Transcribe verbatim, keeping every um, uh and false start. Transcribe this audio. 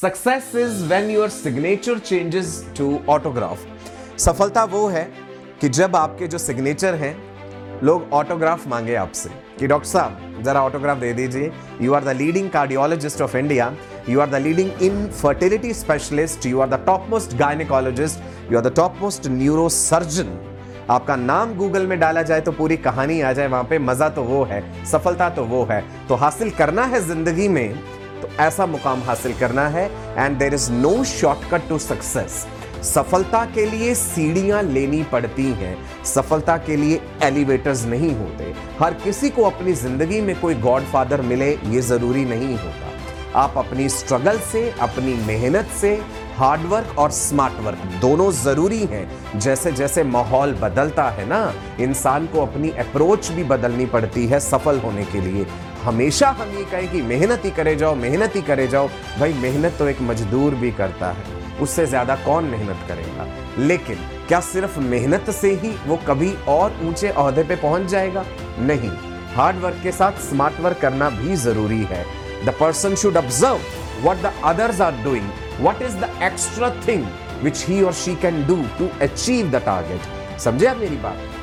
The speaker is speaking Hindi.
Success is when your signature changes to autograph. सफलता वो है कि जब आपके जो सिग्नेचर हैं लोग ऑटोग्राफ मांगे आपसे कि डॉक्टर साहब जरा ऑटोग्राफ दे दीजिए। You are the leading cardiologist of India, you are the leading infertility specialist, you are the top most gynaecologist, you are the top most neurosurgeon. आपका नाम गूगल में डाला जाए तो पूरी कहानी आ जाए वहां पे। मजा तो वो है, सफलता तो वो है। तो हासिल करना है जिंदगी में तो ऐसा मुकाम हासिल करना है। And there is no shortcut to success. सफलता के लिए सीढ़ियां लेनी पड़ती हैं, सफलता के लिए एलिवेटर्स नहीं होते। हर किसी को अपनी जिंदगी में कोई गॉडफादर मिले ये जरूरी नहीं होता। आप अपनी स्ट्रगल से, अपनी मेहनत से, हार्डवर्क और स्मार्ट वर्क दोनों ज़रूरी हैं। जैसे जैसे माहौल बदलता है ना, इंसान को अपनी अप्रोच भी बदलनी पड़ती है सफल होने के लिए। हमेशा हम ये कहें कि मेहनत ही करे जाओ, मेहनत ही करे जाओ। भाई मेहनत तो एक मजदूर भी करता है, उससे ज़्यादा कौन मेहनत करेगा। लेकिन क्या सिर्फ मेहनत से ही वो कभी और ऊंचे ओहदे पे पहुंच जाएगा? नहीं, हार्ड वर्क के साथ स्मार्ट वर्क करना भी ज़रूरी है। The person should observe what the others are doing. What is the extra thing which he or she can do to achieve the target? समझे आप मेरी बात?